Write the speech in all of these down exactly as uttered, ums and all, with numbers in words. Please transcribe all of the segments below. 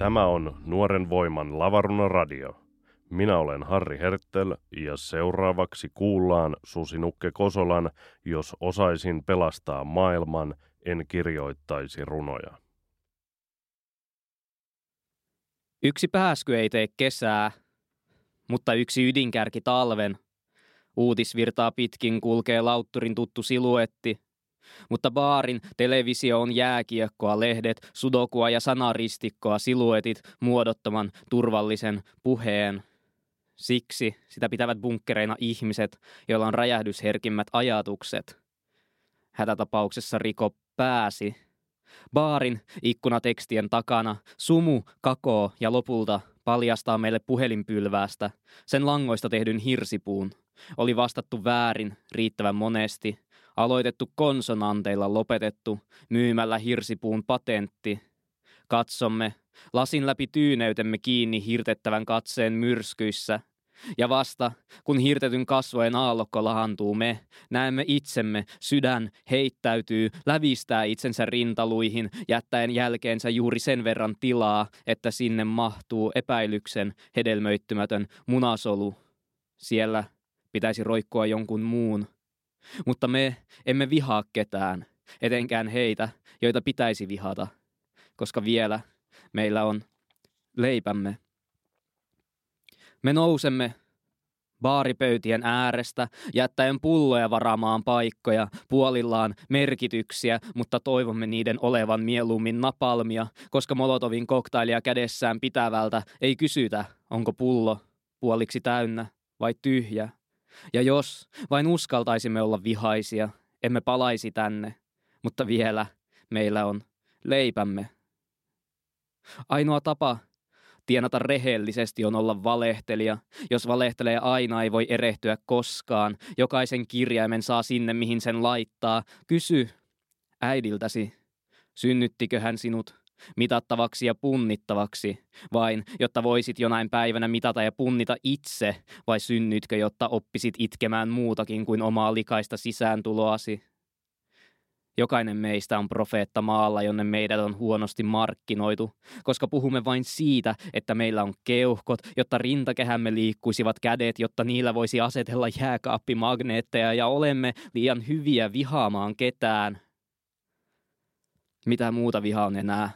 Tämä on Nuoren Voiman Lavaruna Radio. Minä olen Harri Herttel ja seuraavaksi kuullaan Susi Nukke Kosolan Jos osaisin pelastaa maailman, en kirjoittaisi runoja. Yksi pääsky ei tee kesää, mutta yksi ydinkärki talven. Uutisvirtaa pitkin kulkee lautturin tuttu siluetti. Mutta baarin, televisio on jääkiekkoa, lehdet, sudokua ja sanaristikkoa siluetit muodottoman turvallisen puheen. Siksi sitä pitävät bunkkereina ihmiset, joilla on räjähdysherkimmät ajatukset. Hätätapauksessa riko pääsi. Baarin ikkunatekstien takana sumu kakoo ja lopulta paljastaa meille puhelinpylvästä, sen langoista tehdyn hirsipuun. Oli vastattu väärin riittävän monesti, aloitettu konsonanteilla, lopetettu myymällä hirsipuun patentti. Katsomme lasin läpi tyyneytemme kiinni hirtettävän katseen myrskyissä. Ja vasta, kun hirtetyn kasvojen aallokko lahantuu, me näemme itsemme, sydän heittäytyy, lävistää itsensä rintaluihin, jättäen jälkeensä juuri sen verran tilaa, että sinne mahtuu epäilyksen hedelmöittymätön munasolu. Siellä pitäisi roikkua jonkun muun. Mutta me emme vihaa ketään, etenkään heitä, joita pitäisi vihata, koska vielä meillä on leipämme. Me nousemme baaripöytien äärestä, jättäen pulloja varaamaan paikkoja, puolillaan merkityksiä, mutta toivomme niiden olevan mieluummin napalmia, koska Molotovin koktailia kädessään pitävältä ei kysytä, onko pullo puoliksi täynnä vai tyhjä. Ja jos vain uskaltaisimme olla vihaisia, emme palaisi tänne, mutta vielä meillä on leipämme. Ainoa tapa tienata rehellisesti on olla valehtelija. Jos valehtelee aina, ei voi erehtyä koskaan. Jokaisen kirjaimen saa sinne, mihin sen laittaa. Kysy äidiltäsi, synnyttikö hän sinut mitattavaksi ja punnittavaksi, vain jotta voisit jonain päivänä mitata ja punnita itse, vai synnytkö, jotta oppisit itkemään muutakin kuin omaa likaista sisääntuloasi? Jokainen meistä on profeetta maalla, jonne meidät on huonosti markkinoitu, koska puhumme vain siitä, että meillä on keuhkot, jotta rintakehämme liikkuisivat kädet, jotta niillä voisi asetella jääkaappimagneetteja, ja olemme liian hyviä vihaamaan ketään. Mitä muuta vihaa on enää,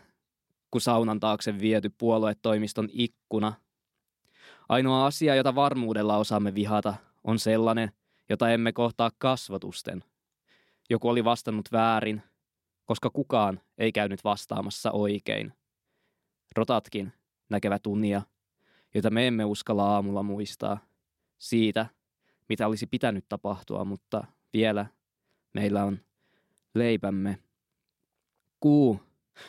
kun saunan taakse viety puoluetoimiston ikkuna? Ainoa asia, jota varmuudella osaamme vihata, on sellainen, jota emme kohtaa kasvotusten. Joku oli vastannut väärin, koska kukaan ei käynyt vastaamassa oikein. Rotatkin näkevät unia, jota me emme uskalla aamulla muistaa. Siitä, mitä olisi pitänyt tapahtua, mutta vielä meillä on leipämme. Kuu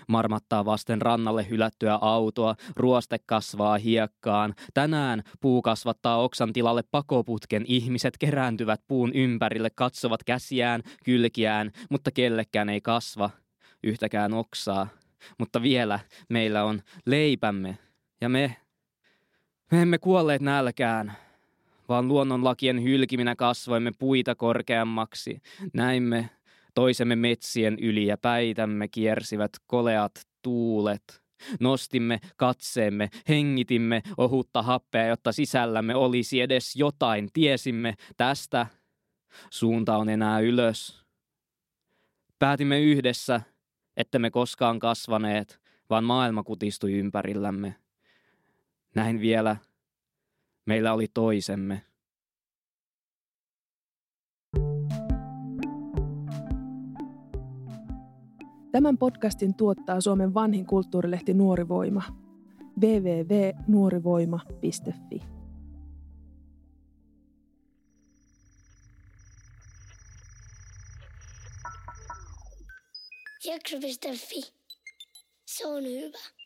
marmattaa vasten rannalle hylättyä autoa, ruoste kasvaa hiekkaan. Tänään puu kasvattaa oksan tilalle pakoputken, ihmiset kerääntyvät puun ympärille, katsovat käsiään, kylkiään, mutta kellekään ei kasva yhtäkään oksaa. Mutta vielä meillä on leipämme, ja me, me emme kuolleet nälkään, vaan luonnonlakien hylkiminä kasvoimme puita korkeammaksi, näimme toisemme metsien yli ja päitämme kiersivät koleat tuulet. Nostimme katseemme, hengitimme ohutta happea, jotta sisällämme olisi edes jotain. Tiesimme, tästä suunta on enää ylös. Päätimme yhdessä, ettemme koskaan kasvaneet, vaan maailma kutistui ympärillämme. Näin vielä meillä oli toisemme. Tämän podcastin tuottaa Suomen vanhin kulttuurilehti Nuori Voima. double-u double-u double-u piste nuorivoima piste fi jakso piste fi. Se on hyvä.